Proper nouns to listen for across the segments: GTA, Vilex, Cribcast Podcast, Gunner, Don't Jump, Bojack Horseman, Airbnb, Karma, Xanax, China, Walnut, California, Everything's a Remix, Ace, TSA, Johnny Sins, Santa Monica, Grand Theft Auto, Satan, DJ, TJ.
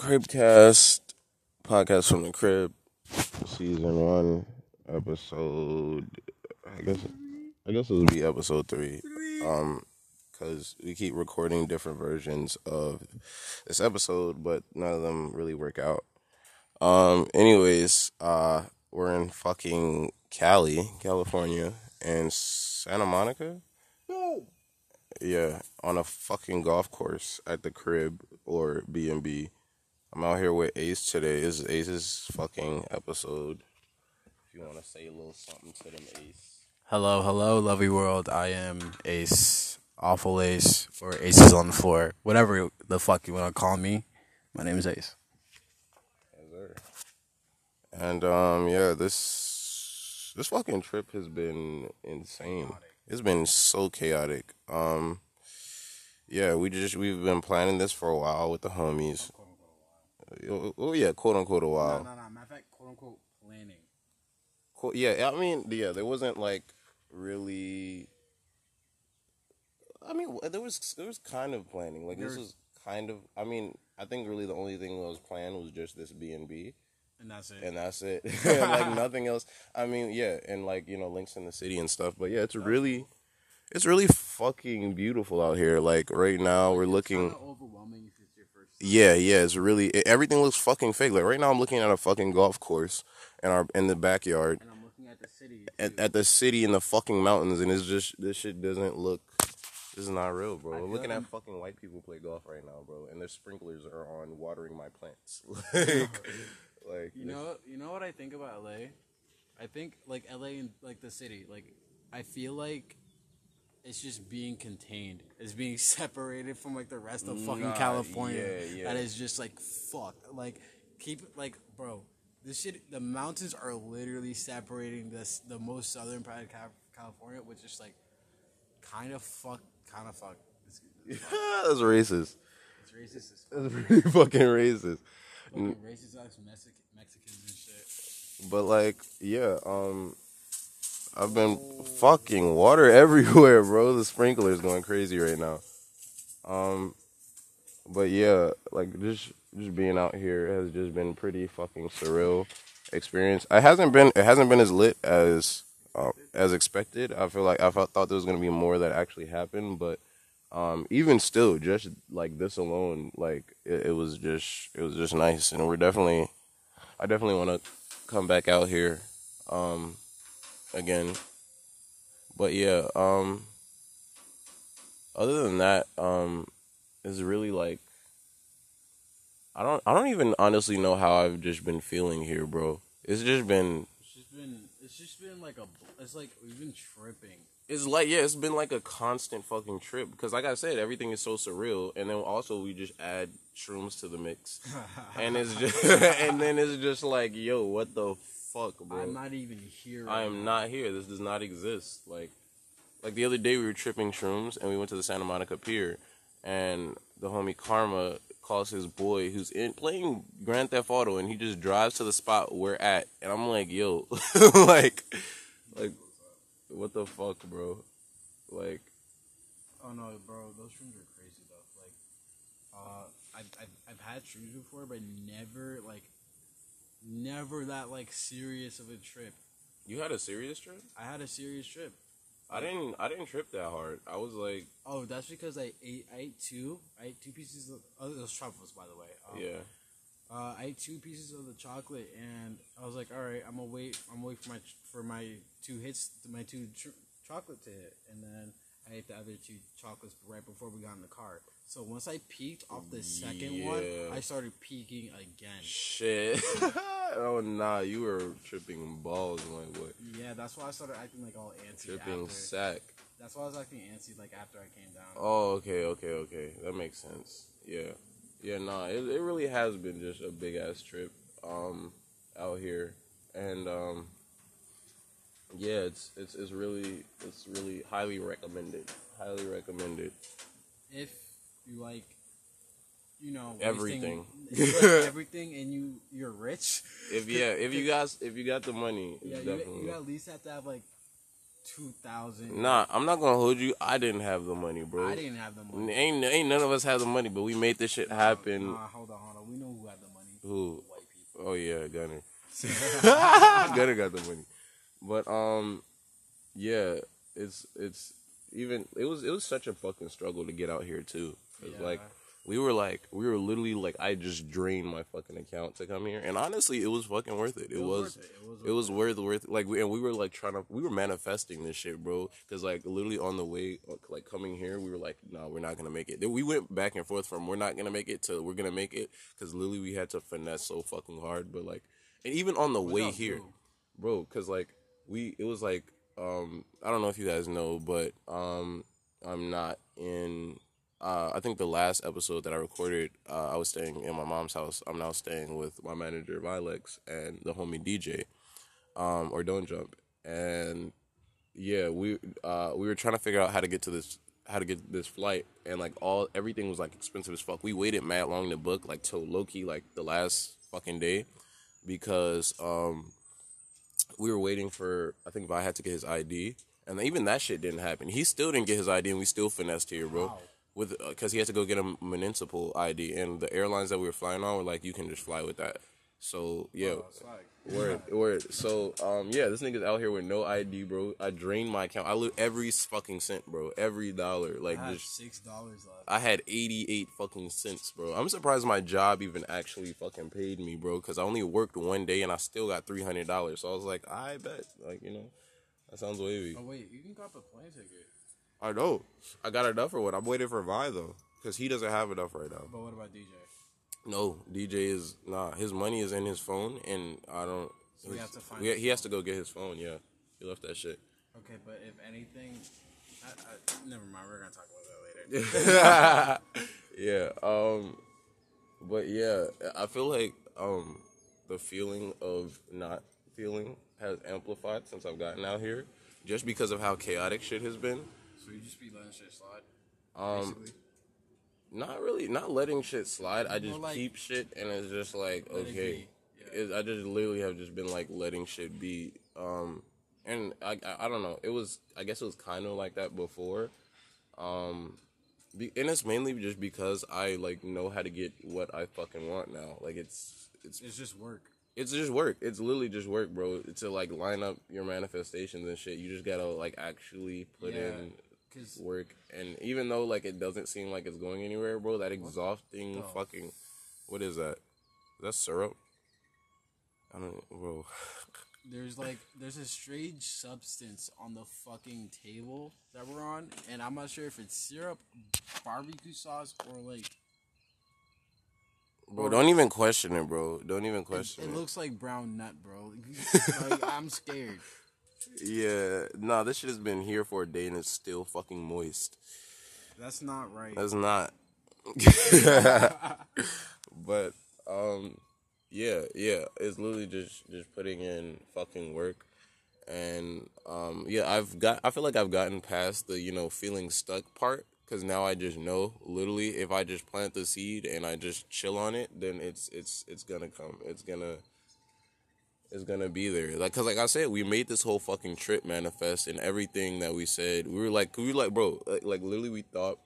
Cribcast Podcast from the Crib, Season 1, episode. I guess it would be episode 3, because we keep recording different versions of this episode, but none of them really work out. Anyways, we're in fucking Cali, California, and Santa Monica. No. Yeah, on a fucking golf course at the crib or B&B. I'm out here with Ace today. This is Ace's fucking episode. If you want to say a little something to them, Ace. Hello, lovey world. I am Ace, Awful Ace, or Aces on the Floor. Whatever the fuck you want to call me. My name is Ace. Yes, sir. And, this fucking trip has been insane. It's been so chaotic. We've been planning this for a while with the homies. Oh yeah, quote unquote a while. No, matter of fact, quote unquote planning. There wasn't like really. I mean, there was kind of planning. Like this was kind of. I mean, I think really the only thing that was planned was just this B&B. And that's it. Like nothing else. I mean, yeah, and like, you know, links in the city and stuff. But yeah, it's really fucking beautiful out here. Like right now we're looking kind of overwhelming since your first time. Yeah, it's really everything looks fucking fake. Like right now I'm looking at a fucking golf course in the backyard. And I'm looking at the city. At the city and the fucking mountains, and it's just this shit doesn't look this is not real, bro. I'm looking at fucking white people play golf right now, bro, and their sprinklers are on watering my plants. Like like, you know what I think about LA? I think like LA and like the city, like I feel like it's just being contained. It's being separated from like the rest of fucking California. Yeah. That is just like fuck. Like bro, this shit. The mountains are literally separating the most southern part of California, which is like kind of fuck. That's racist. It's racist as fuck. That's really fucking racist. Fucking racist ass Mexicans and shit. But like, yeah, I've been fucking water everywhere, bro. The sprinkler's going crazy right now. But yeah, like just being out here has just been pretty fucking surreal experience. It hasn't been as lit as expected. I feel like I thought there was gonna be more that actually happened, but. Even still, just like this alone, like it was just nice, and I definitely want to come back out here, again. But yeah, other than that, it's really like I don't even honestly know how I've just been feeling here, bro. It's like we've been tripping. It's been like a constant fucking trip because, like I said, everything is so surreal, and then also we just add shrooms to the mix, and it's just, and then it's just like, yo, what the fuck, bro? I'm not even here. Right I am now. Not here. This does not exist. Like the other day we were tripping shrooms, and we went to the Santa Monica Pier, and the homie Karma calls his boy who's playing Grand Theft Auto, and he just drives to the spot we're at, and I'm like, yo, like. What the fuck, bro? Like, oh no, bro, those shrooms are crazy though. Like, I've had shrooms before, but never that like serious of a trip. You had a serious trip? I had a serious trip. I didn't trip that hard. I was like, oh, that's because I ate two pieces of those truffles, by the way. I ate 2 pieces of the chocolate, and I was like, all right, I'm going to wait for my 2 hits, my 2 chocolate to hit. And then I ate the other 2 chocolates right before we got in the car. So once I peaked off the second one, I started peaking again. Shit. Oh, nah, you were tripping balls, my boy. Yeah, that's why I started acting like all antsy. Tripping after. Sack. That's why I was acting antsy, like, after I came down. Oh, okay. That makes sense. Yeah. Yeah, nah, it really has been just a big-ass trip out here. And, yeah, it's really highly recommended. If you like, you know... Everything. Everything and you're rich. If you got the money, yeah, definitely. You at least have to have, like, 2,000. Nah, I'm not gonna hold you. I didn't have the money, bro. Ain't none of us had the money, but we made this shit happen. Nah, hold on. We know who had Who? White people. Oh yeah, Gunner. Gunner got the money. But yeah, it's even it was such a fucking struggle to get out here too. Yeah. We were literally like, I just drained my fucking account to come here, and honestly, it was fucking worth it. It was worth it. We were manifesting this shit, bro. Because like literally on the way, like coming here, we were like, no, we're not gonna make it. Then we went back and forth from we're not gonna make it to we're gonna make it. Because literally we had to finesse so fucking hard, but like, and even on the way here, bro. Because like I don't know if you guys know, but I'm not in. I think the last episode that I recorded, I was staying in my mom's house. I'm now staying with my manager, Vilex, and the homie DJ, or Don't Jump. And yeah, we were trying to figure out how to get this flight, and like everything was like expensive as fuck. We waited mad long to book, like till low-key, like the last fucking day, because we were waiting for, I think Vi had to get his ID, and even that shit didn't happen. He still didn't get his ID, and we still finessed here, bro. Wow. Because he had to go get a municipal ID, and the airlines that we were flying on were like, you can just fly with that. So yeah, word. So yeah, this nigga's out here with no ID, bro. I drained my account. I loot every fucking cent, bro. Every dollar, like I had just $6 left. I had 88 fucking cents, bro. I'm surprised my job even actually fucking paid me, bro. Because I only worked one day and I still got $300. So I was like, I bet, like you know, that sounds wavy. Oh wait, you can cop a plane ticket. I know. I got enough for what? I'm waiting for Vi, though, because he doesn't have enough right now. But what about DJ? No, DJ is... Nah, his money is in his phone, and I don't... So we have to find he has to go get his phone, yeah. He left that shit. Okay, but if anything... never mind, we're going to talk about that later. Yeah, but yeah, I feel like the feeling of not feeling has amplified since I've gotten out here, just because of how chaotic shit has been. So you just be letting shit slide? Basically? Not really. Not letting shit slide. I just keep shit, and it's just like, okay. Yeah. I just literally have just been, like, letting shit be. And I don't know. I guess it was kind of like that before. And it's mainly just because I, like, know how to get what I fucking want now. Like, It's just work. It's just work. It's literally just work, bro. To, like, line up your manifestations and shit, you just gotta, like, actually put in... work. And even though like it doesn't seem like it's going anywhere, bro, that exhausting fucking what is that? Is that syrup? I don't know, bro. There's a strange substance on the fucking table that we're on, and I'm not sure if it's syrup, barbecue sauce, or like bro, don't even question it, bro. Don't even question it. It looks like brown nut, bro. Like, I'm scared. Yeah, nah, this shit has been here for a day and it's still fucking moist. That's not right. That's not. But, yeah, it's literally just putting in fucking work. And, yeah, I feel like I've gotten past the, you know, feeling stuck part. Because now I just know, literally, if I just plant the seed and I just chill on it, then it's gonna come. It's gonna be there. Like, cause like I said, we made this whole fucking trip manifest and everything that we said. We were like, bro, like literally we thought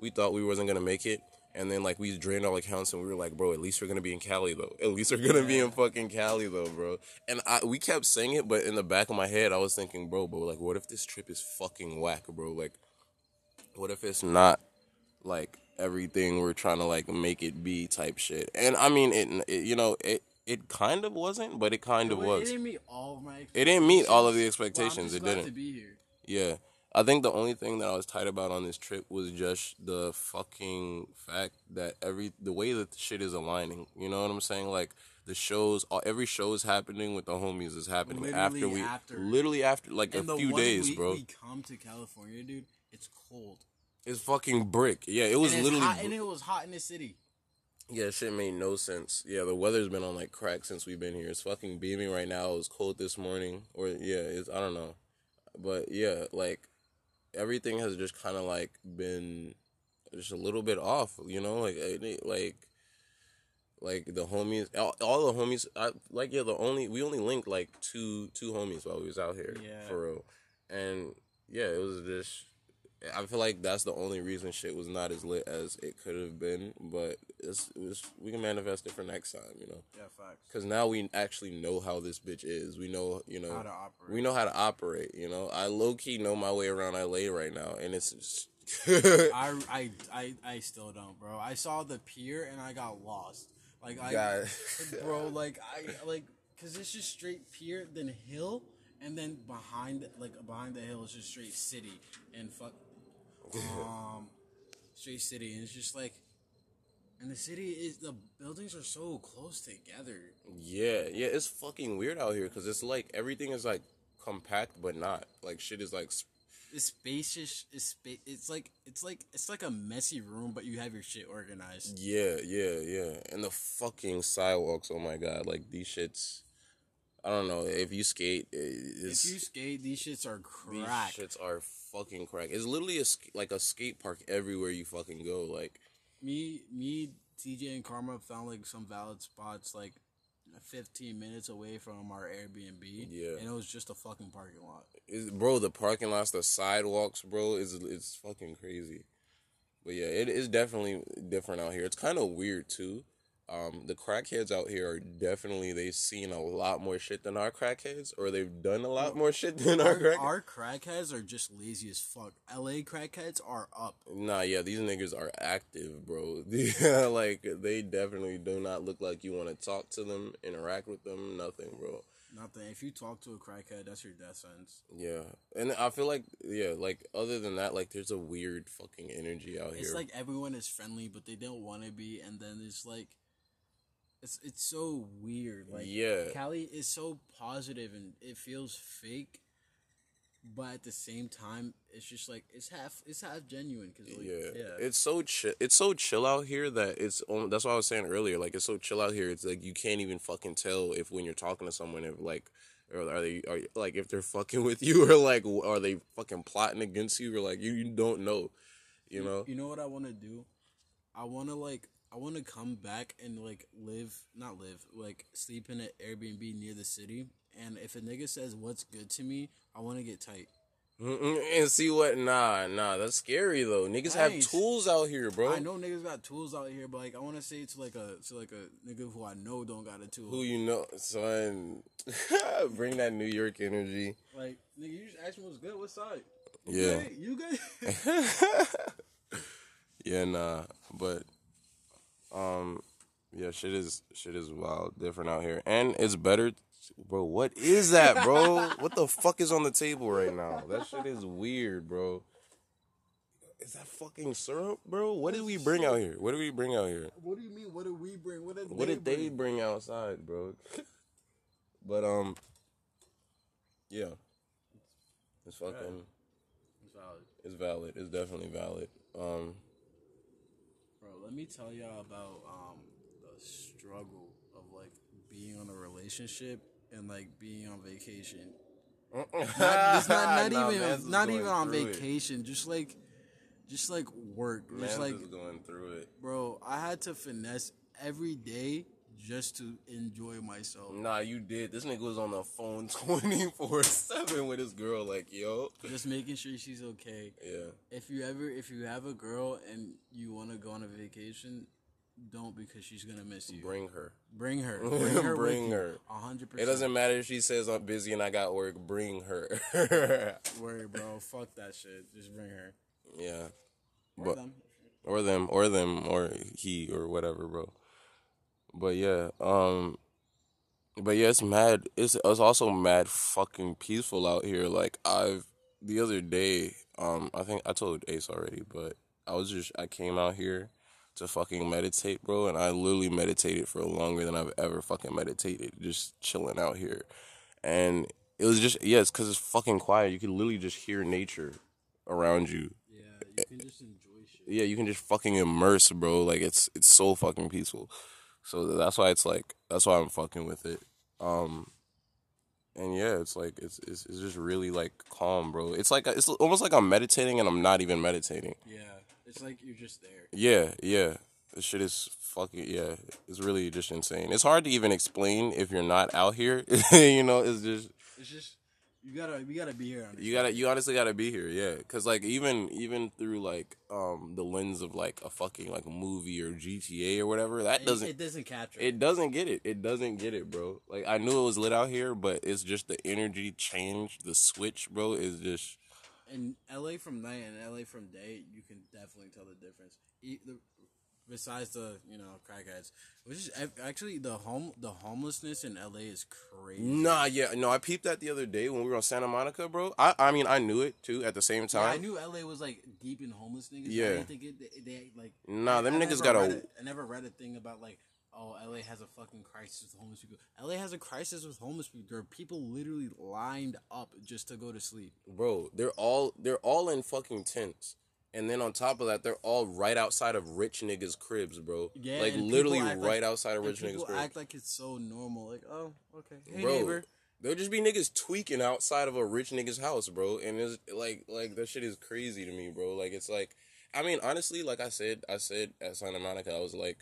we wasn't gonna make it. And then like we drained our accounts and we were like, bro, at least we're gonna be in Cali though. At least we're gonna be in fucking Cali though, bro. And we kept saying it, but in the back of my head, I was thinking, bro, like what if this trip is fucking whack, bro? Like, what if it's not like everything we're trying to like make it be type shit? And I mean, It kind of wasn't, but it kind of was. It didn't meet all of my expectations. It didn't meet all of the expectations. Well, I'm just glad to be here. Yeah. I think the only thing that I was tight about on this trip was just the fucking fact that the way that the shit is aligning. You know what I'm saying? Like, the shows, every show is happening with the homies is happening after like a few days, bro. We come to California, dude, it's cold. It's fucking brick. Yeah, it was literally hot, and it was hot in the city. Yeah, shit made no sense. Yeah, the weather's been on, like, crack since we've been here. It's fucking beaming right now. It was cold this morning. Or, yeah, I don't know. But, yeah, like, everything has just kind of, like, been just a little bit off, you know? Like the homies, all the homies, we only linked, like, two homies while we was out here. Yeah. For real. And, yeah, it was just... I feel like that's the only reason shit was not as lit as it could have been, but we can manifest it for next time, you know? Yeah, facts. Because now we actually know how this bitch is. We know, you know... how to operate. We know how to operate, you know? I low-key know my way around L.A. right now, and it's... just... I still don't, bro. I saw the pier, and I got lost. Like, bro, like, because it's just straight pier, then hill, and then behind the hill is just straight city, and straight city, and it's just like, and the city is, the buildings are so close together. Yeah, it's fucking weird out here, because it's like, everything is like, compact, but not, like, shit is like, it's spacious, it's like a messy room, but you have your shit organized. Yeah, and the fucking sidewalks, oh my god, like, these shits, I don't know, if you skate, these shits are crack. These shits are fucking crack. It's literally a skate park everywhere you fucking go, like. Me, TJ, and Karma found, like, some valid spots, like, 15 minutes away from our Airbnb. Yeah. And it was just a fucking parking lot. Bro, the parking lots, the sidewalks, bro, it's fucking crazy. But yeah, it is definitely different out here. It's kind of weird, too. The crackheads out here are definitely, they've seen a lot more shit than our crackheads, or they've done a lot more shit than our crackheads. Our crackheads are just lazy as fuck. LA crackheads are up. Nah, yeah, these niggas are active, bro. Like, they definitely do not look like you want to talk to them, interact with them, nothing, bro. Nothing. If you talk to a crackhead, that's your death sentence. Yeah. And I feel like, yeah, like, other than that, like, there's a weird fucking energy out here. It's like everyone is friendly, but they don't want to be, and then it's like... It's so weird. Like, yeah. Cali is so positive and it feels fake, but at the same time, it's just like it's half genuine. Cause like, yeah, it's so chill. It's so chill out here that it's. That's what I was saying earlier. Like, it's so chill out here. It's like you can't even fucking tell if when you're talking to someone if like are they like if they're fucking with you or like are they fucking plotting against you or like you don't know, you know. You know what I want to do? I want to come back and, like, sleep in an Airbnb near the city. And if a nigga says what's good to me, I want to get tight. And see what? Nah, that's scary, though. Niggas have tools out here, bro. I know niggas got tools out here, but, like, I want to say to, like, a nigga who I know don't got a tool. Who you know, son. Bring that New York energy. Like, nigga, you just ask me what's good, what's up? Yeah. You good? Yeah, nah, but... yeah, shit is wild, different out here, and it's better, bro. What is that, bro? What the fuck is on the table right now? That shit is weird, bro. Is that fucking syrup, bro? What did we bring out here? What do you mean? What did we bring? What did they bring outside, bro? But yeah, it's fucking. Right. It's valid. It's valid. It's definitely valid. Let me tell y'all about the struggle of, like, being on a relationship and, like, being on vacation. Not even on vacation. Just, like, work. Man's just, like, going through it. Bro, I had to finesse every day just to enjoy myself. Nah, you did. This nigga was on the phone 24/7 with his girl, like, yo. Just making sure she's okay. Yeah. If you have a girl and you want to go on a vacation, don't, because she's going to miss you. Bring her. Bring her. 100%. It doesn't matter if she says I'm busy and I got work. Bring her. Don't worry, bro. Fuck that shit. Just bring her. Yeah. Or them. Or he. Or whatever, bro. But yeah, it's mad. It's also mad fucking peaceful out here. Like, the other day, I think I told Ace already, but I came out here to fucking meditate, bro, and I literally meditated for longer than I've ever fucking meditated, just chilling out here. And it was just, yeah, it's because it's fucking quiet. You can literally just hear nature around you. Yeah, you can just enjoy shit. Yeah, you can just fucking immerse, bro. Like, it's so fucking peaceful. So that's why it's like, that's why I'm fucking with it. And yeah, it's like, it's just really like calm, bro. It's like, it's almost like I'm meditating and I'm not even meditating. Yeah. It's like you're just there. Yeah. This shit is fucking, yeah. It's really just insane. It's hard to even explain if you're not out here. You know, it's just. We gotta be here. You honestly gotta be here, yeah. Cause like even through like the lens of like a fucking like movie or GTA or whatever, it doesn't capture it. It doesn't get it, bro. Like I knew it was lit out here, but it's just the energy change, the switch, bro, is just. In LA from night and LA from day, you can definitely tell the difference. Besides the, you know, crackheads, which is actually the homelessness in LA is crazy. No, I peeped that the other day when we were on Santa Monica, bro. I mean, I knew it too at the same time. Yeah, I knew LA was like deep in homeless niggas. Yeah, I didn't think they like. Nah, them niggas got a. I never read a thing about like, oh, LA has a fucking crisis with homeless people. LA has a crisis with homeless people. There are people literally lined up just to go to sleep. Bro, they're all in fucking tents. And then on top of that, they're all right outside of rich niggas' cribs, bro. Yeah, like literally right outside of rich niggas' cribs. People act like it's so normal. Like, oh, okay, hey neighbor. There'll just be niggas tweaking outside of a rich nigga's house, bro. And it's like that shit is crazy to me, bro. Like it's like, I mean, honestly, like I said at Santa Monica, I was like,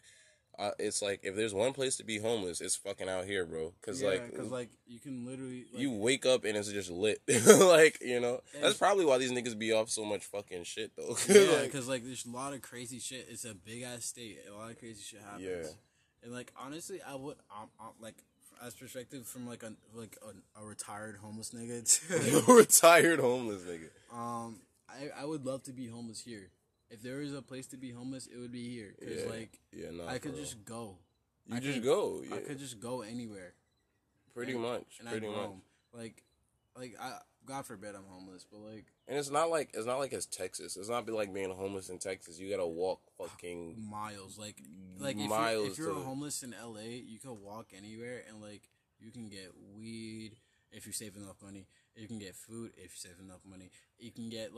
it's like if there's one place to be homeless, it's fucking out here, bro. Cause you can literally like, you wake up and it's just lit, like you know. That's probably why these niggas be off so much fucking shit though. Yeah, cause there's a lot of crazy shit. It's a big ass state. A lot of crazy shit happens. Yeah. And like honestly, I would like as perspective from like a retired homeless nigga. To a retired homeless nigga. I would love to be homeless here. If there was a place to be homeless, it would be here. Cause I could just go. You could just go. Yeah. I could just go anywhere. Pretty much. Like I. God forbid I'm homeless, but like. And it's not like it's Texas. It's not like being homeless in Texas. You gotta walk fucking miles. Like miles. If you're homeless in LA, you can walk anywhere, and like you can get weed if you save enough money. You can get food if you save enough money. You can get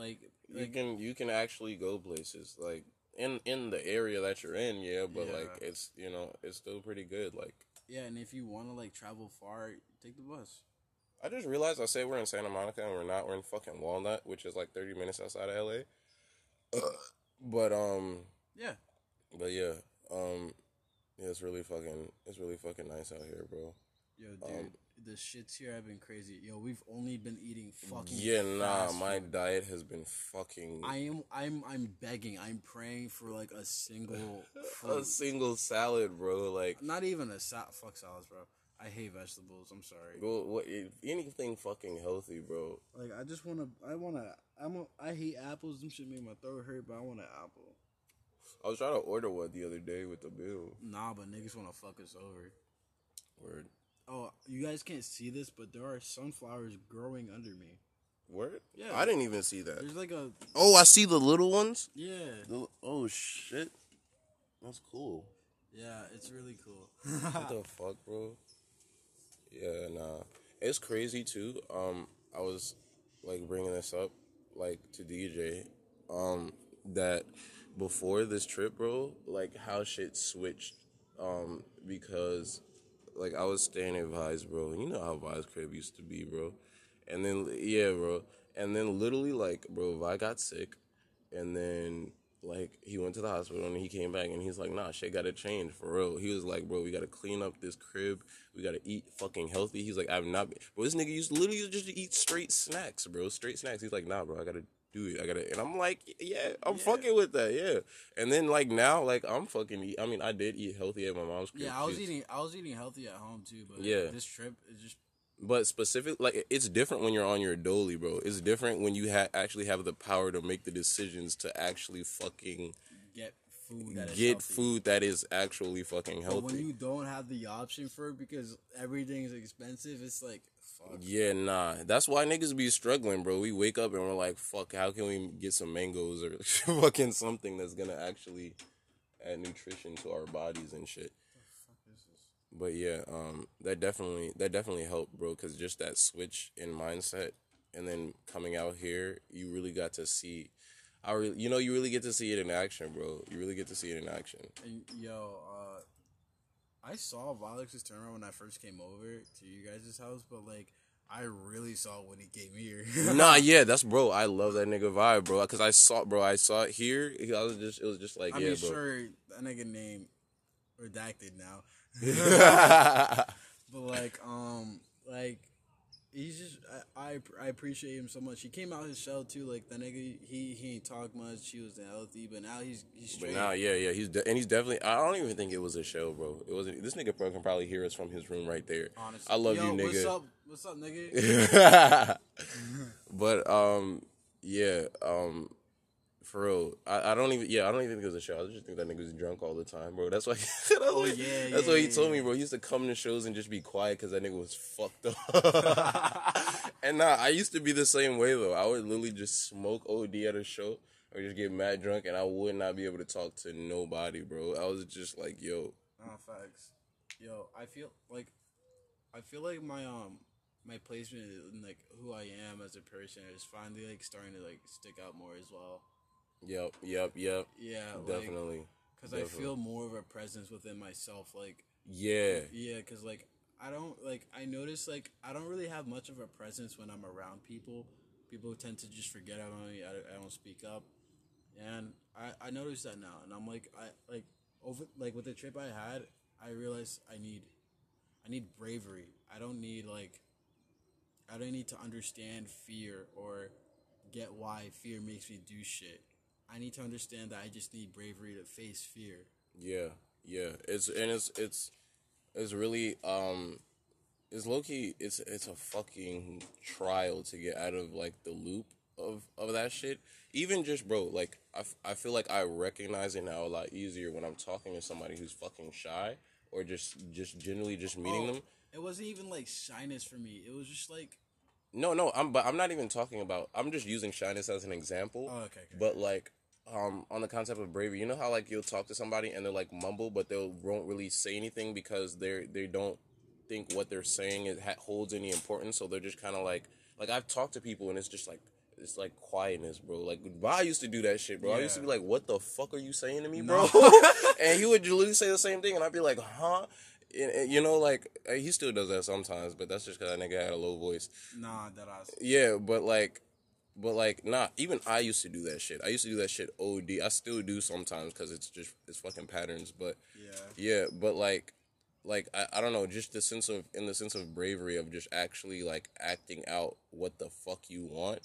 you can actually go places like in the area that you're in, yeah. But yeah. Like it's you know it's still pretty good, like yeah. And if you want to like travel far, take the bus. I just realized I say we're in Santa Monica and we're not. We're in fucking Walnut, which is like 30 minutes outside of LA. But it's really fucking nice out here, bro. Yo, dude. The shits here have been crazy. Yo, we've only been eating fucking fast my food. Diet has been fucking I'm begging. I'm praying for like a single salad, bro. Like not even a fuck salads, bro. I hate vegetables. I'm sorry. Well, anything fucking healthy, bro. Like I just want to I hate apples. Them shit make my throat hurt, but I want an apple. I was trying to order one the other day with the bill. Nah, but niggas want to fuck us over. Word. Oh, you guys can't see this, but there are sunflowers growing under me. Word? Yeah. I didn't even see that. There's like a... Oh, I see the little ones? Yeah. Oh, shit. That's cool. Yeah, it's really cool. What the fuck, bro? Yeah, nah. It's crazy, too. I was, like, bringing this up, like, to DJ, that before this trip, bro, like, how shit switched, because... Like, I was staying at Vi's, bro. You know how Vi's crib used to be, bro. And then, yeah, bro. And then, literally, like, bro, Vi got sick. And then, like, he went to the hospital and he came back and he's like, nah, shit gotta change, for real. He was like, bro, we gotta clean up this crib. We gotta eat fucking healthy. He's like, I've not been. Bro, this nigga used to literally just eat straight snacks, bro. Straight snacks. He's like, nah, bro, I gotta do it. I gotta. And I'm like, yeah, I'm fucking with that, yeah. And then, like, now, like, I'm fucking eat. I mean, I did eat healthy at my mom's crib. Yeah, I was eating healthy at home, too, but yeah. This trip is just... But specifically, like, it's different when you're on your dolly, bro. It's different when you actually have the power to make the decisions to actually fucking... Get food that is actually fucking healthy. But when you don't have the option for it because everything's expensive, it's like... Fuck. Yeah, nah. That's why niggas be struggling, bro. We wake up and we're like, fuck, how can we get some mangoes or fucking something that's gonna actually add nutrition to our bodies and shit. What the fuck is this? But yeah, that definitely helped, bro, because just that switch in mindset and then coming out here, you really got to see you really get to see it in action, bro. You really get to see it in action. And yo, I saw Vilex's turnaround when I first came over to you guys' house, but, like, I really saw when he came here. Nah, yeah, that's, bro, I love that nigga vibe, bro, because I saw it here. It was just like, yeah, bro. I'm sure that nigga name redacted now. But, like, he's just, I appreciate him so much. He came out his shell too. Like that nigga, he ain't talk much. He was healthy, but now he's straight. But now, yeah, he's definitely. I don't even think it was a show, bro. It wasn't. This nigga can probably hear us from his room right there. Honestly, I love you, nigga. What's up, nigga? But for real, I don't even think it was a show. I just think that nigga was drunk all the time, bro. That's why. That's why he told me, bro. He used to come to shows and just be quiet because that nigga was fucked up. And I used to be the same way though. I would literally just smoke OD at a show or just get mad drunk, and I would not be able to talk to nobody, bro. I was just like, yo. Oh, facts. Yo, I feel like my my placement and like who I am as a person is finally like starting to like stick out more as well. Yep. Yeah, definitely. Because I feel more of a presence within myself, like... Yeah. Yeah, because, like, I don't, like, I notice, like, I don't really have much of a presence when I'm around people. People tend to just forget about me. I don't speak up. And I notice that now. And I'm, like, with the trip I had, I realized I need bravery. I don't need, like, I don't need to understand fear or get why fear makes me do shit. I need to understand that I just need bravery to face fear. Yeah. It's really it's low key. It's a fucking trial to get out of like the loop of that shit. Even just bro, like I feel like I recognize it now a lot easier when I'm talking to somebody who's fucking shy or just generally just meeting them. It wasn't even like shyness for me. It was just like. No, I'm not even talking about... I'm just using shyness as an example. Oh, okay. But, like, on the concept of bravery, you know how, like, you'll talk to somebody and they'll, like, mumble, but they won't really say anything because they don't think what they're saying holds any importance, so they're just kind of like... Like, I've talked to people and it's just, like... It's like quietness, bro. Like, I used to do that shit, bro. Yeah. I used to be like, what the fuck are you saying to me, bro? No. And he would literally say the same thing, and I'd be like, huh? And, you know, like, he still does that sometimes, but that's just because that nigga had a low voice. Nah, that ass. Yeah, but, like, nah, even I used to do that shit. I used to do that shit OD. I still do sometimes because it's fucking patterns, but. Yeah, but, like, I don't know, just in the sense of bravery of just actually, like, acting out what the fuck you want.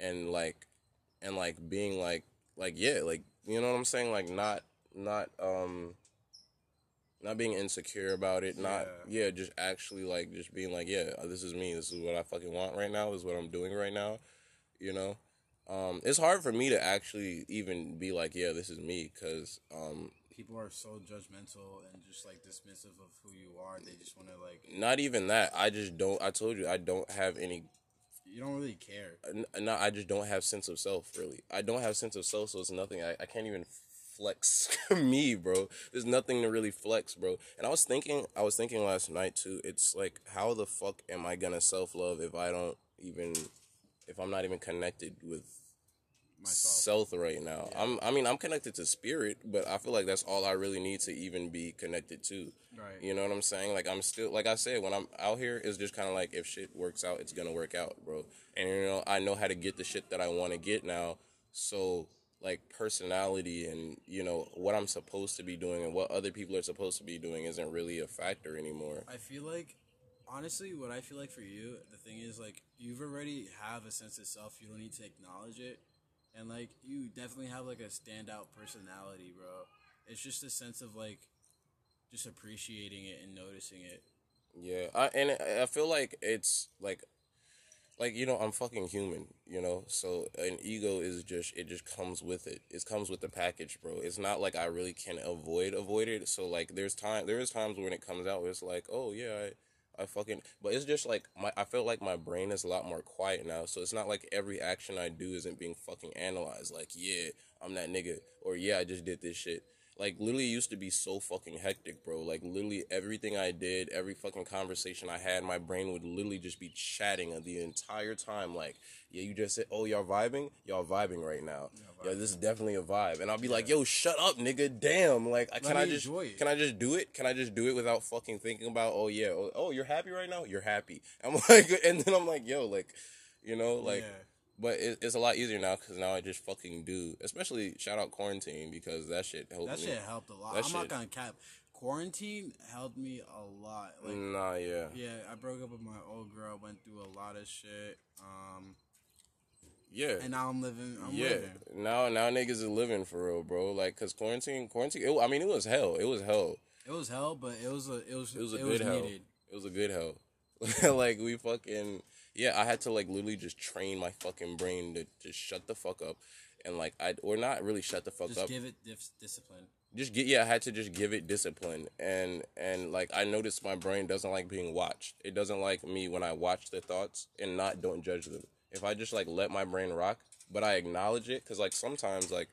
And, like, being, like, yeah, like, you know what I'm saying? Like, not being insecure about it, just actually, like, just being like, yeah, this is me, this is what I fucking want right now, this is what I'm doing right now, you know? It's hard for me to actually even be like, yeah, this is me, because... people are so judgmental and just, like, dismissive of who you are, they just want to, like... Not even that, I told you, I don't have any... You don't really care. No, I just don't have sense of self, really. I don't have sense of self, so it's nothing, I can't even... flex me, bro. There's nothing to really flex, bro. And I was thinking last night too, it's like, how the fuck am I gonna self-love if I'm not even connected with myself right now? Yeah. I'm connected to spirit, but I feel like that's all I really need to even be connected to. Right. You know what I'm saying? Like, I'm still, like I said, when I'm out here, it's just kind of like, if shit works out, it's gonna work out, bro. And you know, I know how to get the shit that I want to get now, so like personality and, you know, what I'm supposed to be doing and what other people are supposed to be doing isn't really a factor anymore. I feel like, honestly, what I feel like for you, the thing is, like, you've already have a sense of self. You don't need to acknowledge it. And, like, you definitely have, like, a standout personality, bro. It's just a sense of, like, just appreciating it and noticing it. Yeah. I feel like it's, like... Like, you know, I'm fucking human, you know? So an ego is just, it just comes with it. It comes with the package, bro. It's not like I really can avoid it. So, like, there is times when it comes out where it's like, oh, yeah, I fucking... But it's just like, I feel like my brain is a lot more quiet now. So it's not like every action I do isn't being fucking analyzed. Like, yeah, I'm that nigga. Or, yeah, I just did this shit. Like, literally used to be so fucking hectic, bro. Like, literally everything I did, every fucking conversation I had, my brain would literally just be chatting the entire time. Like, yeah, you just said, oh, y'all vibing? Y'all vibing right now. Yeah, this is definitely a vibe. And I'll be like, yo, shut up, nigga. Damn. Like, can I just do it? Can I just do it without fucking thinking about, oh, yeah. Oh, you're happy right now? You're happy. I'm like, and then I'm like, yo, like, you know, like. Yeah. But it's a lot easier now because now I just fucking do. Especially shout out quarantine because that shit helped me. That shit helped a lot. I'm not gonna cap. quarantine helped me a lot. Like, yeah, I broke up with my old girl, went through a lot of shit. Yeah. And now I'm living. Now niggas are living for real, bro. Like, cause quarantine. It was hell. It was hell, but it was good hell. Needed. It was a good hell. Like, we fucking, yeah, I had to, like, literally just train my fucking brain to just shut the fuck up. And, like, not really shut the fuck up. Just give it discipline. I had to just give it discipline. And like, I noticed my brain doesn't like being watched. It doesn't like me when I watch the thoughts and don't judge them. If I just, like, let my brain rock, but I acknowledge it, because, like, sometimes, like,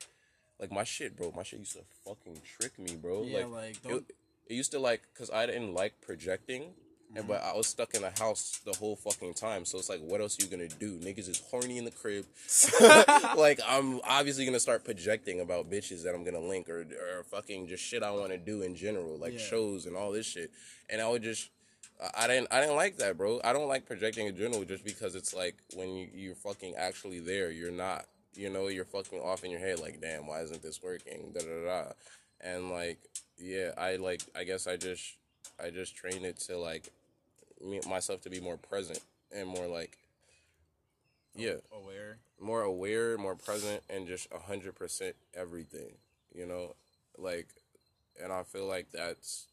my shit used to fucking trick me, bro. Yeah, like it used to, like, because I didn't like projecting. And, but I was stuck in the house the whole fucking time, so it's like, what else are you gonna do? Niggas is horny in the crib. Like, I'm obviously gonna start projecting about bitches that I'm gonna link or fucking just shit I want to do in general, like shows and all this shit. And I would just, I didn't like that, bro. I don't like projecting in general, just because it's like, when you're fucking actually there, you're not, you know, you're fucking off in your head, like, damn, why isn't this working? And, like, yeah, I guess I just trained it to, like, myself to be more present and more, like, aware, more present, and just 100% everything, you know, like. And I feel like that's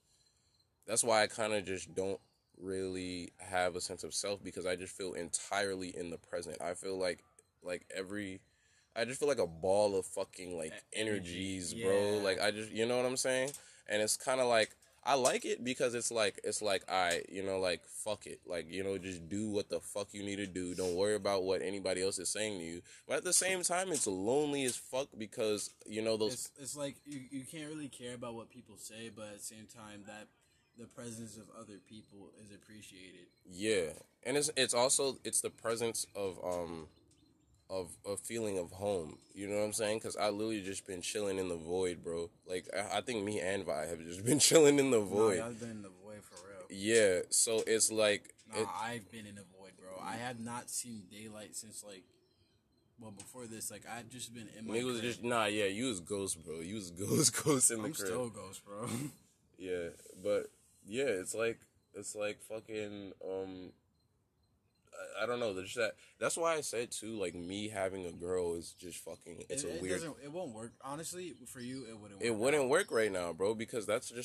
why I kind of just don't really have a sense of self, because I just feel entirely in the present. I feel like a ball of fucking, like, energies, bro. Like, I just, you know what I'm saying? And it's kind of like, I like it because it's like, I, you know, like, fuck it. Like, you know, just do what the fuck you need to do. Don't worry about what anybody else is saying to you. But at the same time, it's lonely as fuck, because, you know, those... It's like, you can't really care about what people say, but at the same time, that the presence of other people is appreciated. Yeah. And it's also the presence of a feeling of home, you know what I'm saying? Because I literally just been chilling in the void, bro. Like, I think me and Vi have just been chilling in the void. No, I've been in the void for real. Yeah, so it's like... I've been in the void, bro. I have not seen daylight since, like... Well, before this, like, I've just been in my crib. You was ghost, bro. You was ghost in the crib. I'm still ghost, bro. Yeah, but, yeah, it's like fucking, I don't know. Just that. That's why I said too. Like, me having a girl is just fucking. It's weird. It won't work. Honestly, for you, it wouldn't work right now, bro. Because that's a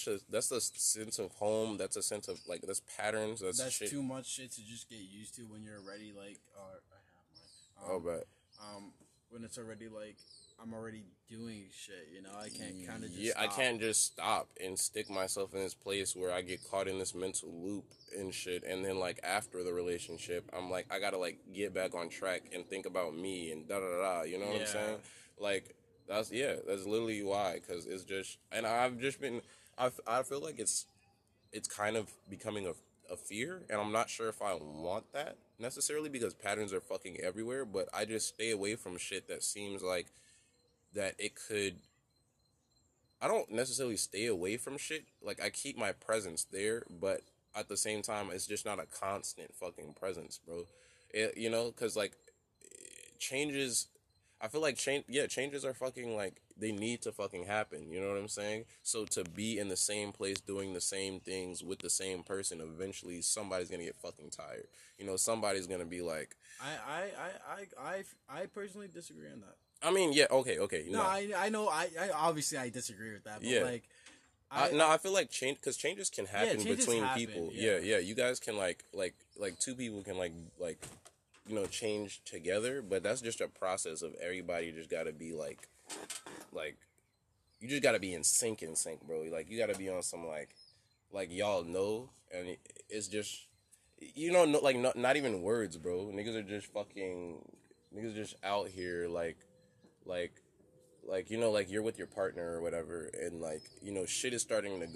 sense of home. That's a sense of, like, that's patterns. That's shit. Too much shit to just get used to when you're already like. When it's already like, I'm already doing shit, you know? I can't kind of just stop. I can't just stop and stick myself in this place where I get caught in this mental loop and shit. And then, like, after the relationship, I'm like, I gotta, like, get back on track and think about me and da-da-da-da, you know what I'm saying? Like, that's literally why, because it's just... And I've just been... I feel like it's kind of becoming a fear, and I'm not sure if I want that necessarily, because patterns are fucking everywhere, but I just stay away from shit that seems like... that it could... I don't necessarily stay away from shit. Like, I keep my presence there, but at the same time, it's just not a constant fucking presence, bro. It, you know? Because, like, changes... I feel like changes are fucking, like, they need to fucking happen. You know what I'm saying? So to be in the same place doing the same things with the same person, eventually somebody's gonna get fucking tired. You know, somebody's gonna be like... I personally disagree on that. I mean, yeah, okay. No, I know, I obviously I disagree with that, but, like... I feel like change, because changes can happen between people. Yeah, you guys can, like, two people can, like, you know, change together, but that's just a process of everybody just gotta be, like, you just gotta be in sync, bro. Like, you gotta be on some, like, y'all know, and it's just, you know, no, like, not even words, bro. Niggas just out here, like, you know, like, you're with your partner or whatever, and, like, you know, shit's starting to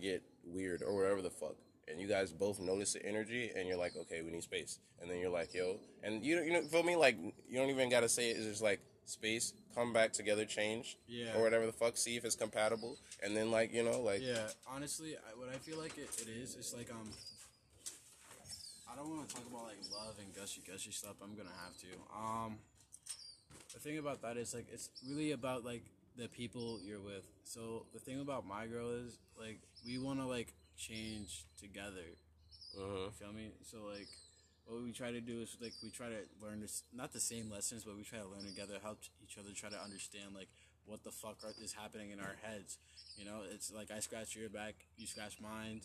get weird or whatever the fuck, and you guys both notice the energy, and you're like, okay, we need space, and then you're like, yo, and you know, feel me, like, you don't even gotta say it, it's just, like, space, come back together, change, or whatever the fuck, see if it's compatible, and then, like, you know, like... Yeah, honestly, what I feel like it is, it's like, I don't want to talk about, like, love and gushy stuff. I'm gonna have to. The thing about that is, like, it's really about, like, the people you're with. So the thing about my girl is, like, we want to, like, change together. You feel me? So, like, what we try to do is, like, we try to learn, not the same lessons, but we try to learn together, help each other try to understand, like, what the fuck is happening in our heads. You know, it's like I scratch your back, you scratch mine.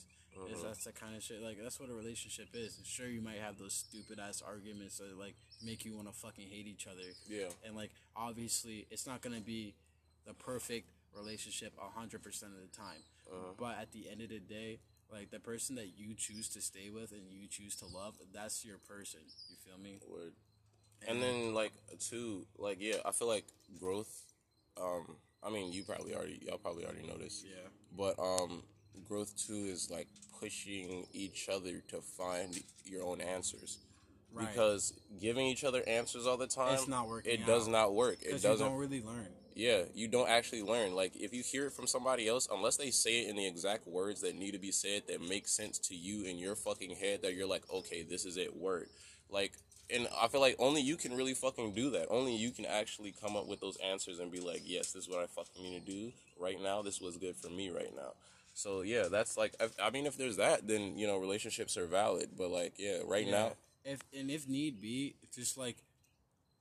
That's the kind of shit. Like, that's what a relationship is. And sure, you might have those stupid ass arguments that, like, make you want to fucking hate each other. Yeah. And, like, obviously, it's not gonna be the perfect relationship 100% of the time. But at the end of the day, like, the person that you choose to stay with and you choose to love, that's your person. You feel me? Word. And then, like, too, like, yeah, I feel like growth. I mean, y'all probably already know this. Yeah. But growth too is like pushing each other to find your own answers. Right. Because giving each other answers all the time, it's not working. It does not work. It doesn't. You don't really learn. Yeah, you don't actually learn. Like, if you hear it from somebody else, unless they say it in the exact words that need to be said that make sense to you in your fucking head, that you're like, okay, this is it. Word. Like. And I feel like only you can really fucking do that. Only you can actually come up with those answers and be like, yes, this is what I fucking need to do right now. This was good for me right now. So, yeah, that's like, I mean, if there's that, then, you know, relationships are valid. But, like, yeah, right now. If need be, just like,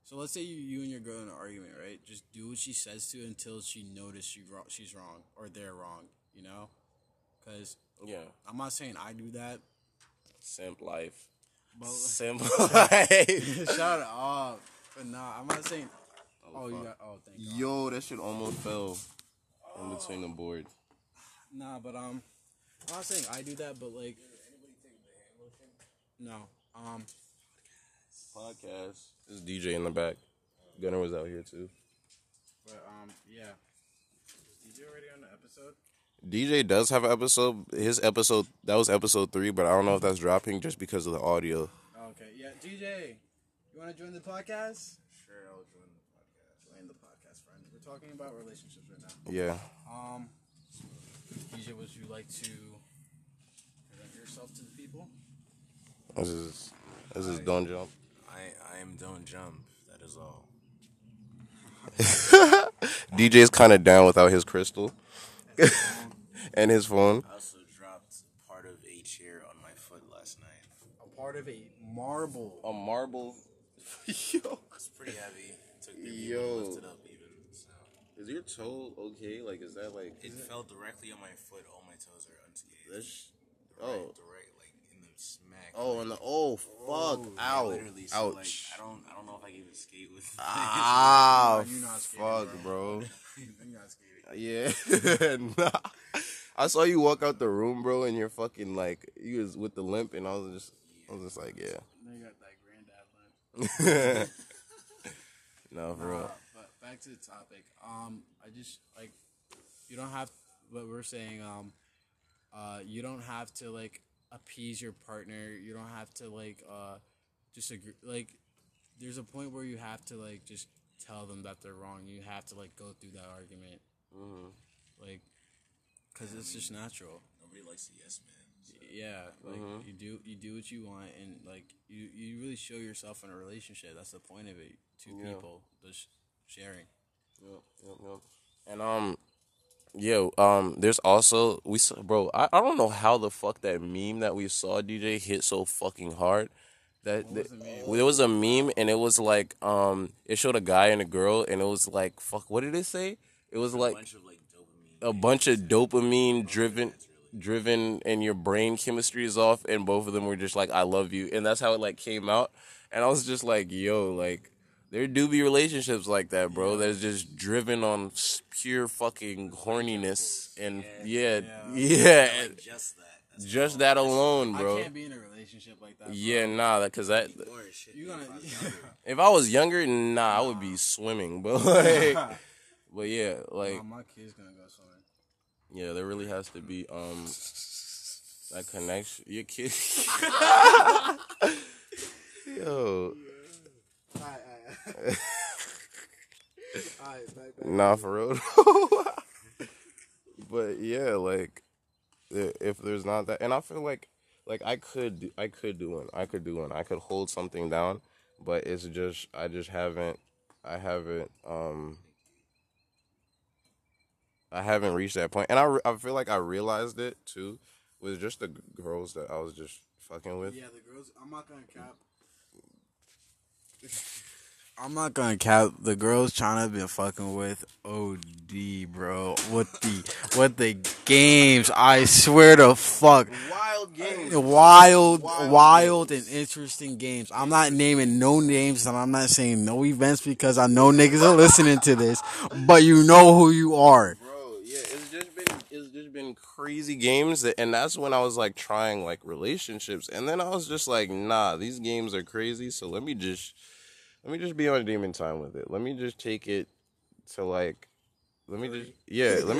so let's say you and your girl in an argument, right? Just do what she says to until she notices she's wrong or they're wrong, you know? Because I'm not saying I do that. Simp life. Simple. Shut up. But nah, I'm not saying. Oh, you got. Oh, thank God. Yo, that shit almost fell in between the board. Nah, but I'm not saying I do that, but like. Did anybody take the hand lotion? No. Podcast. There's DJ in the back. Gunner was out here too. But yeah. Is DJ already on the episode? DJ does have an episode. His episode, that was episode 3, but I don't know if that's dropping just because of the audio. Okay, yeah. DJ, you want to join the podcast? Sure, I'll join the podcast. Join the podcast, friend. We're talking about relationships right now. Yeah. DJ, would you like to present yourself to the people? This is Don't Jump. I am Don't Jump. That is all. DJ's kind of down without his crystal. And his phone. I also dropped part of a chair on my foot last night. A part of a marble. A marble. Yo. It's pretty heavy. It took 3 weeks to lift it up even. So. Is your toe okay? Like, is that like... It fell directly on my foot. All my toes are unscathed. Direct, like, in the smack. Oh, and like, fuck. Ow. Ouch. Like, I don't know if I can even skate with it. Ah, you're not skating, fuck, bro. You're not skating. Yeah. Nah. I saw you walk out the room, bro, and you're fucking like, you was with the limp, and I was just like, yeah. They got that granddad limp. No, for real. But back to the topic. I just, like, you don't have, what we're saying, you don't have to, like, appease your partner. You don't have to, like, just agree. Like, there's a point where you have to, like, just tell them that they're wrong. You have to, like, go through that argument. Mm-hmm. Like, because it's just natural. Nobody likes a yes man. So. Yeah, like, you do what you want, and, like, you really show yourself in a relationship. That's the point of it. Two people just sharing. Yep. And there's also I don't know how the fuck that meme that we saw DJ hit so fucking hard. There was a meme, and it was like it showed a guy and a girl, and it was like, fuck, what did it say? It was like a bunch of dopamine driven, and your brain chemistry is off, and both of them were just like, I love you. And that's how it like came out. And I was just like, yo, like, there do be relationships like that, bro. Yeah. That's just driven on pure fucking horniness. And yeah. Like just that. That's just that alone, bro. I can't be in a relationship like that. Bro. Yeah, nah, because that. If I was younger, nah, I would be swimming, but like. But yeah, like my kid's gonna go somewhere. Yeah, there really has to be that connection. Your kid. Yo. Alright, back. Nah, for real. But yeah, like if there's not that, and I feel like I could do one. I could hold something down, but it's just I haven't I haven't reached that point. And I feel like I realized it, too, with just the girls that I was just fucking with. Yeah, the girls. I'm not going to cap. I'm not going to cap. The girls China been fucking with OD, bro. What the games. I swear to fuck. Wild games. Wild games. And interesting games. I'm not naming no names, and I'm not saying no events because I know niggas are listening to this. But you know who you are. Yeah, it's just been crazy games, and that's when I was like trying like relationships, and then I was just like, nah, these games are crazy. So let me just be on demon time with it. Let me just take it to like, let me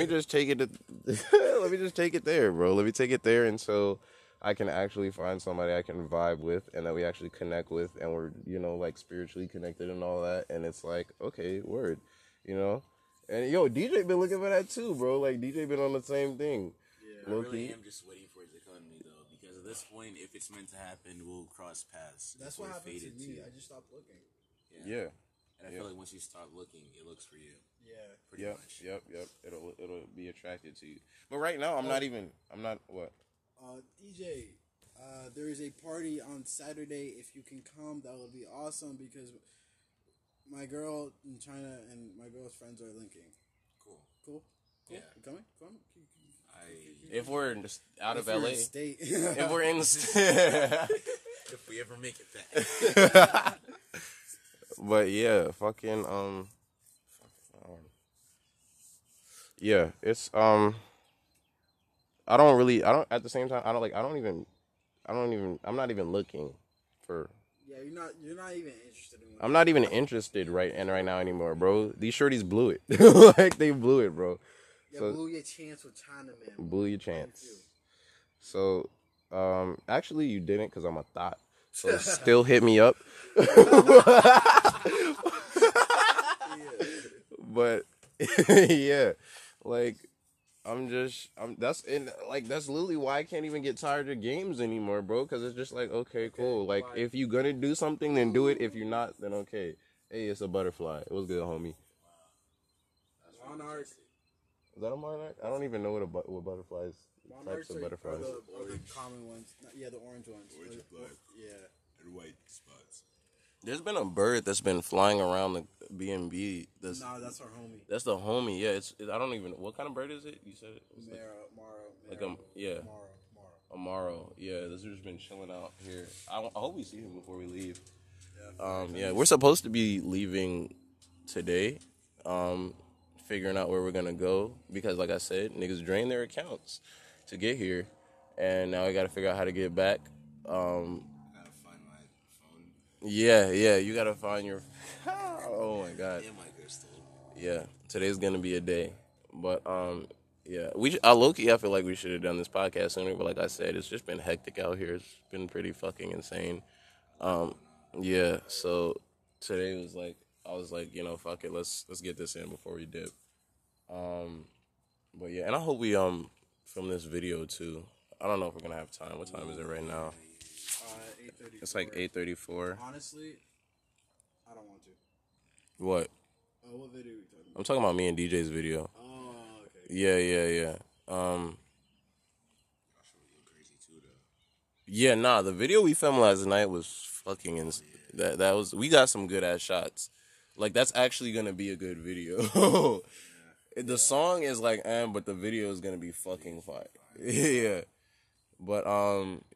just take it there, bro. Let me take it there until I can actually find somebody I can vibe with and that we actually connect with, and we're, you know, like spiritually connected and all that. And it's like, okay, word, you know. And, yo, DJ been looking for that, too, bro. Like, DJ been on the same thing. Yeah, I really am just waiting for it to come to me, though. Because at this point, if it's meant to happen, we'll cross paths. That's what happened to me. I just stopped looking. Yeah. And I feel like once you start looking, it looks for you. Yeah. Pretty much. Yep. It'll be attracted to you. But right now, I'm not, what? DJ, there is a party on Saturday. If you can come, that would be awesome, because my girl in China and my girl's friends are linking. Cool. Yeah. You coming? If we're out of LA. If we're in the state. If we ever make it back. But yeah, fucking, yeah, it's, I'm not even looking for. Yeah, you're not even interested in. I'm not even interested right now anymore, bro. These shorties blew it. Like, they blew it, bro. Yeah, so, blew your chance with China, man. Blew your chance. So, actually, you didn't, because I'm a thot. So, still hit me up. But, yeah, like, that's literally why I can't even get tired of games anymore, bro. Because it's just like, okay, cool. Like, if you're gonna do something, then do it. If you're not, then okay. Hey, it's a butterfly. It was good, homie. Monarch. Is that a monarch? I don't even know what butterflies. Monarchs types of butterflies. Or the common ones. Yeah, the orange ones. Orange and black. Yeah. And white spots. There's been a bird that's been flying around the B&B. Nah, that's our homie. That's the homie, yeah. I don't even know. What kind of bird is it? You said it? Amaro. Yeah, this dude's been chilling out here. I hope we see him before we leave. Yeah, we're supposed to be leaving today, figuring out where we're going to go. Because, like I said, niggas drained their accounts to get here. And now I got to figure out how to get back. Yeah, you gotta find your. Oh my god. Yeah, today's gonna be a day, but yeah, I feel like we should have done this podcast sooner, but like I said, it's just been hectic out here. It's been pretty fucking insane. Yeah, so today was like, I was like, you know, fuck it, let's get this in before we dip. But yeah, and I hope we film this video too. I don't know if we're gonna have time. What time is it right now? It's like 8:34. Honestly, I don't want to. What? What video are you talking about? I'm talking about me and DJ's video. Oh, okay. Yeah. Y'all should be crazy too, though. Yeah, nah, the video we filmed last night was fucking insane. Yeah. That was we got some good ass shots. Like, that's actually gonna be a good video. Yeah. The song is like, but the video is gonna be fucking fire. Yeah. But,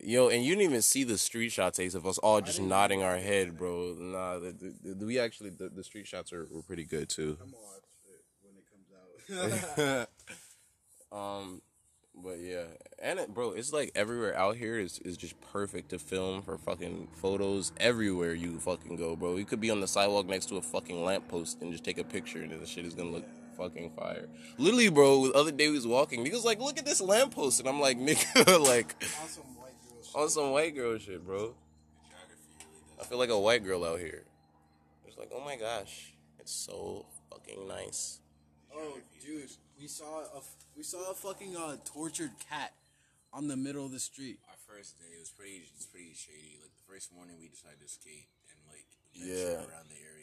yo, and you didn't even see the street shots, Ace, of us all just nodding our head, bro. Nah, the street shots were pretty good, too. I'm gonna watch it when it comes out. But, yeah. And, bro, it's like everywhere out here is just perfect to film for fucking photos everywhere you fucking go, bro. You could be on the sidewalk next to a fucking lamppost and just take a picture, and the shit is gonna look fucking fire. Literally, bro, the other day we was walking, niggas like, look at this lamppost, and I'm like, nigga, like, on some white girl shit, bro. I feel like a white girl out here. It's like, oh my gosh, it's so fucking nice. Oh, dude, we saw a fucking tortured cat on the middle of the street. Our first day, it was pretty shady. Like, the first morning we decided to skate and like venture around the area.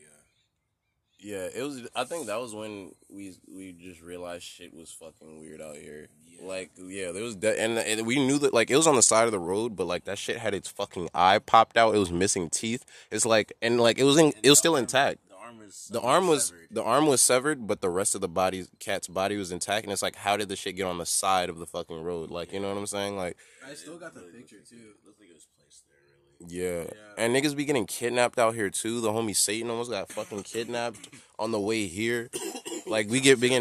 Yeah, it was. I think that was when we just realized shit was fucking weird out here. Yeah. Like, yeah, there was that, and we knew that. Like, it was on the side of the road, but like that shit had its fucking eye popped out. It was missing teeth. It's like, and like it was in, it was still intact. The arm was severed, but the rest of the body, cat's body, was intact. And it's like, how did this shit get on the side of the fucking road? Like, you know what I'm saying? Like, I still got the picture too. Looks like it was placed there, really. Yeah. And niggas be getting kidnapped out here too. The homie Satan almost got fucking kidnapped on the way here. Like, we get being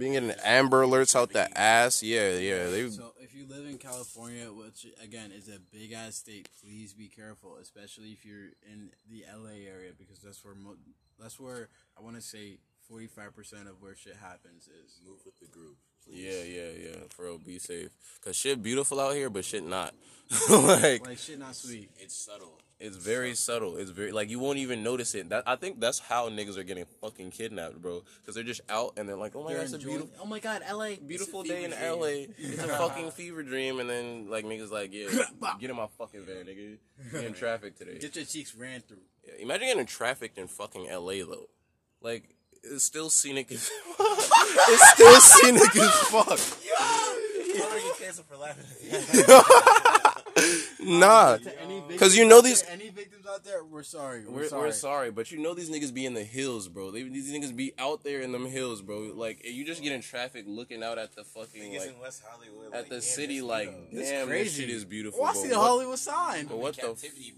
in Amber Alerts out the ass. Yeah. So if you live in California, which again is a big ass state, please be careful, especially if you're in the LA area, because that's where I want to say 45% of where shit happens is. Move with the group. Please. Yeah. For real, be safe. Cause shit beautiful out here, but shit not. like shit not sweet. It's subtle. It's very subtle. It's very, like, you won't even notice it. I think that's how niggas are getting fucking kidnapped, bro. Because they're just out and they're like, oh my god, it's a beautiful. Oh my god, LA, beautiful day in LA. It's a fucking fever dream, and then like niggas like, yeah, get in my fucking van, nigga. You're in traffic today. Get your cheeks ran through. Yeah, imagine getting trafficked in fucking LA though. Like, it's still scenic as fuck. You're already canceled for laughing. Nah, because you know these any victims out there, we're sorry, but you know these niggas be in the hills, bro. These niggas be out there in them hills, bro. Like, you just get in traffic looking out at the fucking, like, in West Hollywood, at the city, like, damn, this shit is beautiful. Well, I see the Hollywood sign. But what the?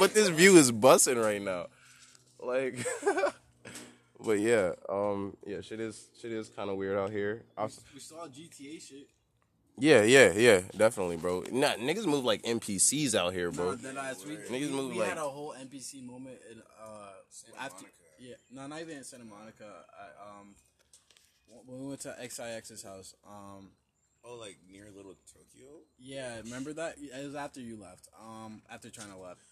But this view is busting right now, like. But yeah, shit is kind of weird out here. We saw GTA shit. Yeah, definitely, bro. Nah, niggas move like NPCs out here, bro. We had a whole NPC moment in Santa Monica. Yeah, no, not even in Santa Monica. When we went to XIX's house. Like near Little Tokyo. Yeah, remember that? It was after you left. After China left.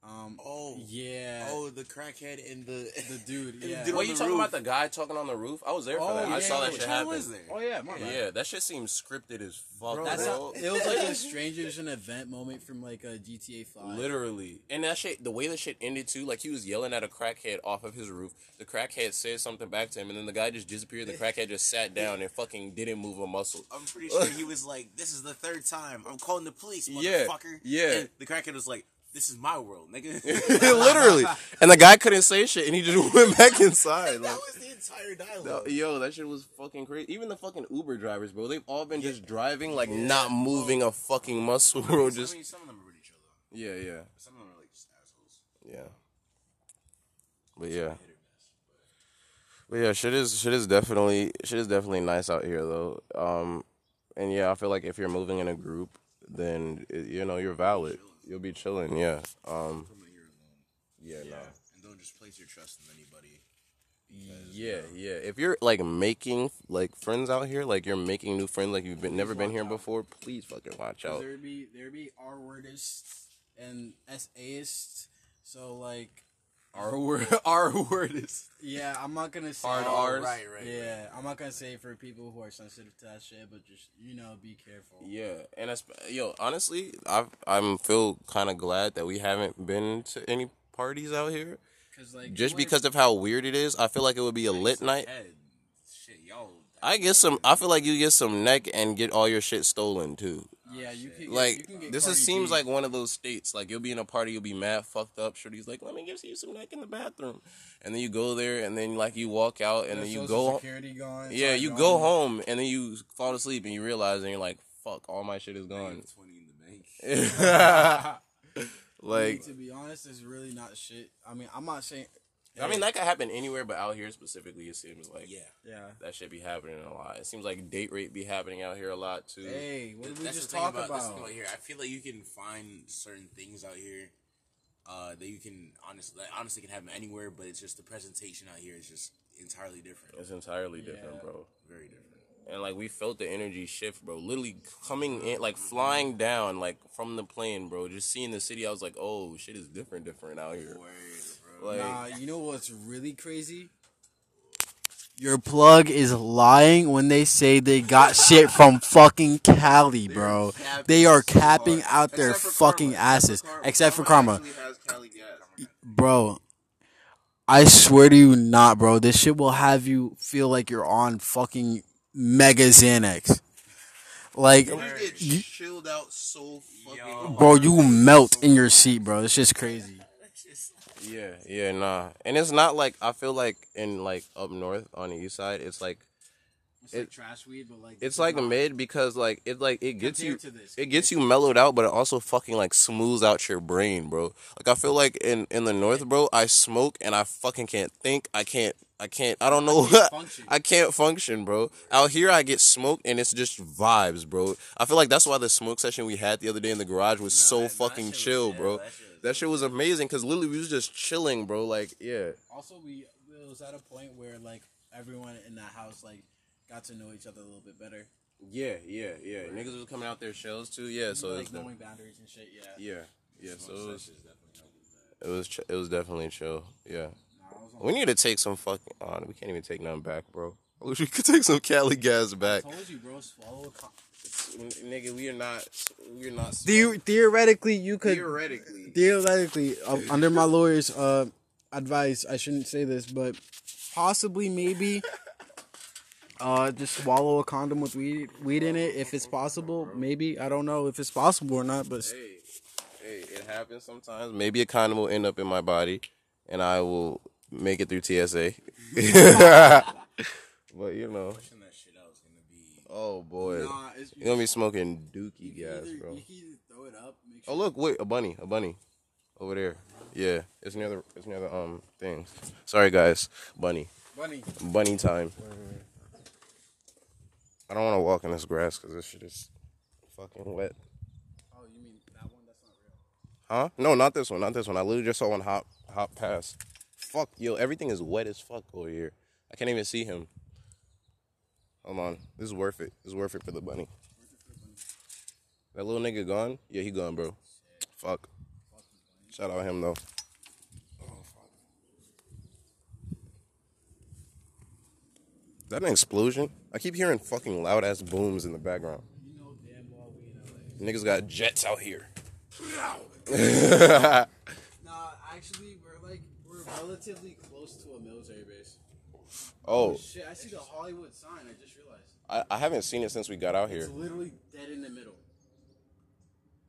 The crackhead and the dude. Yeah. What are you talking about? The guy talking on the roof? I was there for that. Yeah, I saw that shit happen. Was there? Oh yeah, my bad. Yeah, that shit seemed scripted as fuck. Bro. It was like a strangers in an event moment from like a GTA 5. Literally, and that shit, the way that shit ended too. Like, he was yelling at a crackhead off of his roof. The crackhead said something back to him, and then the guy just disappeared. The crackhead just sat down and fucking didn't move a muscle. I'm pretty sure he was like, "This is the third time. I'm calling the police, motherfucker." Yeah. And the crackhead was like, "This is my world, nigga." Literally. And the guy couldn't say shit, and he just went back inside. Like, that was the entire dialogue. That shit was fucking crazy. Even the fucking Uber drivers, bro, they've all been just driving, like, not moving a fucking muscle. Bro, just... I mean, some of them are really chill, though. Yeah. Some of them are, like, just assholes. Yeah. But, yeah. But, yeah, shit is definitely nice out here, though. And, yeah, I feel like if you're moving in a group, then, you're valid. You'll be chilling, yeah. Yeah. And don't just place your trust in anybody. Yeah. If you're like making like friends out here, like you're making new friends, like you've never been here before, please fucking watch out. There be R-wordists and S-aists. So like R-wordists. Yeah, I'm not gonna say hard R's. Right. Yeah, I'm not gonna say for people who are sensitive to that shit, but just be careful. Yeah, and honestly, I feel kind of glad that we haven't been to any parties out here. Cause like just because of how weird it is, I feel like it would be a lit night. Shit, y'all. I feel like you get some neck and get all your shit stolen too. Yeah, you can. Like, seems like one of those states. Like, you'll be in a party, you'll be mad, fucked up. Shorty's like, "Let me give you some neck in the bathroom," and then you go there, and then like you walk out, and then you go. Gone, yeah, you go home, and then you fall asleep, and you realize, and you're like, "Fuck, all my shit is gone." $20 in the bank. Like, to be honest, it's really not shit. I mean, I'm not saying. I mean, that could happen anywhere, but out here specifically, it seems like that shit be happening a lot. It seems like date rape be happening out here a lot, too. Hey, what did we just talk about here? I feel like you can find certain things out here that you can honestly can happen anywhere, but it's just the presentation out here is just entirely different. It's entirely different, bro. Very different. And, like, we felt the energy shift, bro. Literally coming in, like, flying down, like, from the plane, bro. Just seeing the city, I was like, oh, shit is different out here. Word. Like, nah, you know what's really crazy? Your plug is lying when they say they got shit from fucking Cali, bro. They are capping out their fucking asses. Except for Karma. Bro, I swear to you not, bro. This shit will have you feel like you're on fucking mega Xanax. Like, you chilled out so fucking, bro. You melt in your seat, bro. It's just crazy. Yeah, nah. And it's not like, I feel like in like up north on the east side, it's like it's like trash weed, but like it's like mid, because like it gets you it gets you mellowed out, but it also fucking like smooths out your brain, bro. Like I feel like in the north, bro, I smoke and I fucking can't think. I can't function, bro. Out here I get smoked and it's just vibes, bro. I feel like that's why the smoke session we had the other day in the garage was so fucking chill, bro. That shit was amazing, cause literally we was just chilling, bro. Like, yeah. Also, we was at a point where like everyone in that house like got to know each other a little bit better. Yeah. Right. Niggas was coming out their shells too. Yeah, so like knowing boundaries and shit. Yeah. So it was definitely chill. Yeah. We need to take some fucking on. We can't even take nothing back, bro. I wish we could take some Cali gas back. I told you, bro. Swallow a cop. Nigga, we are not. Theoretically, you could. Under my lawyer's advice, I shouldn't say this, but possibly, maybe, just swallow a condom with weed in it if it's possible. Maybe, I don't know if it's possible or not, but hey, it happens sometimes. Maybe a condom will end up in my body, and I will make it through TSA. But you know. Oh, boy. Nah, you're going to be smoking dookie gas, bro. You can either throw it up. Make sure look, wait. A bunny. Over there. Yeah. It's near the thing. Sorry, guys. Bunny. Bunny time. Wait. I don't want to walk in this grass because this shit is fucking wet. Oh, you mean that one? That's not real. Huh? No, not this one. I literally just saw one hop past. Fuck, yo. Everything is wet as fuck over here. I can't even see him. Hold on. This is worth it. It's worth it for the bunny. That little nigga gone? Yeah, he gone, bro. Shit. Fuck. Shout out him, though. Oh, fuck. Is that an explosion? I keep hearing fucking loud-ass booms in the background. You know damn well we in LA. Niggas got jets out here. Nah, actually, we're relatively close to a military base. Oh shit, I see the Hollywood sign, I just realized. I haven't seen it since we got out here. It's literally dead in the middle.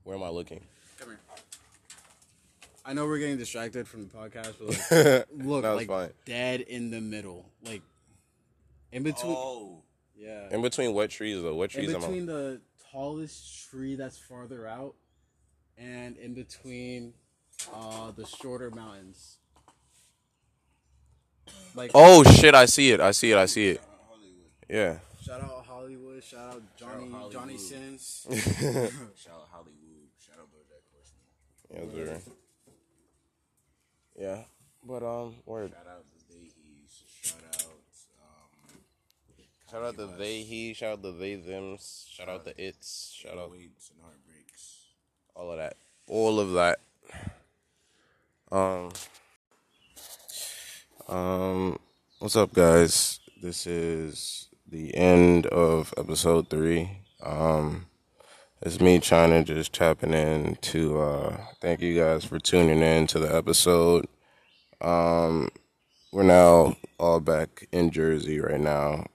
Where am I looking? Come here. I know we're getting distracted from the podcast, but like, look, no, like fine. Dead in the middle. Like, in between. Oh. Yeah. In between what trees, though? What trees am I? In between the tallest tree that's farther out and in between the shorter mountains. Like, oh shit! I see it. Yeah. Shout out Hollywood. Shout out Johnny Sins. Shout out Hollywood. Shout out Bojack Horseman. Yeah, that's right. Yeah, but word. Shout out the they he's. Shout out the they he. Shout out the they thems. Shout out the its. Shout out weights and heartbreaks. All of that. What's up, guys? This is the end of episode 3. It's me, China, just tapping in to thank you guys for tuning in to the episode. We're now all back in Jersey right now.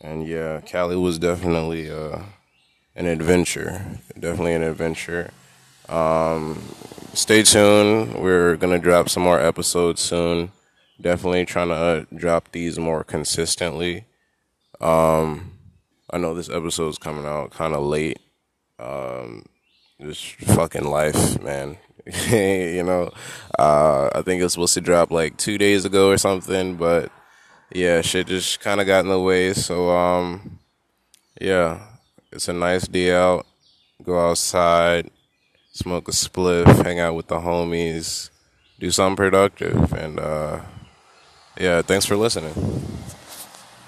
And yeah, Cali was definitely an adventure. Stay tuned. We're going to drop some more episodes soon. Definitely trying to drop these more consistently. I know this episode's coming out kind of late. Just fucking life, man. You know, I think it's supposed to drop like 2 days ago or something, but yeah, shit just kind of got in the way. So, yeah, it's a nice day out. Go outside. Smoke a spliff, hang out with the homies, do something productive, and yeah, thanks for listening.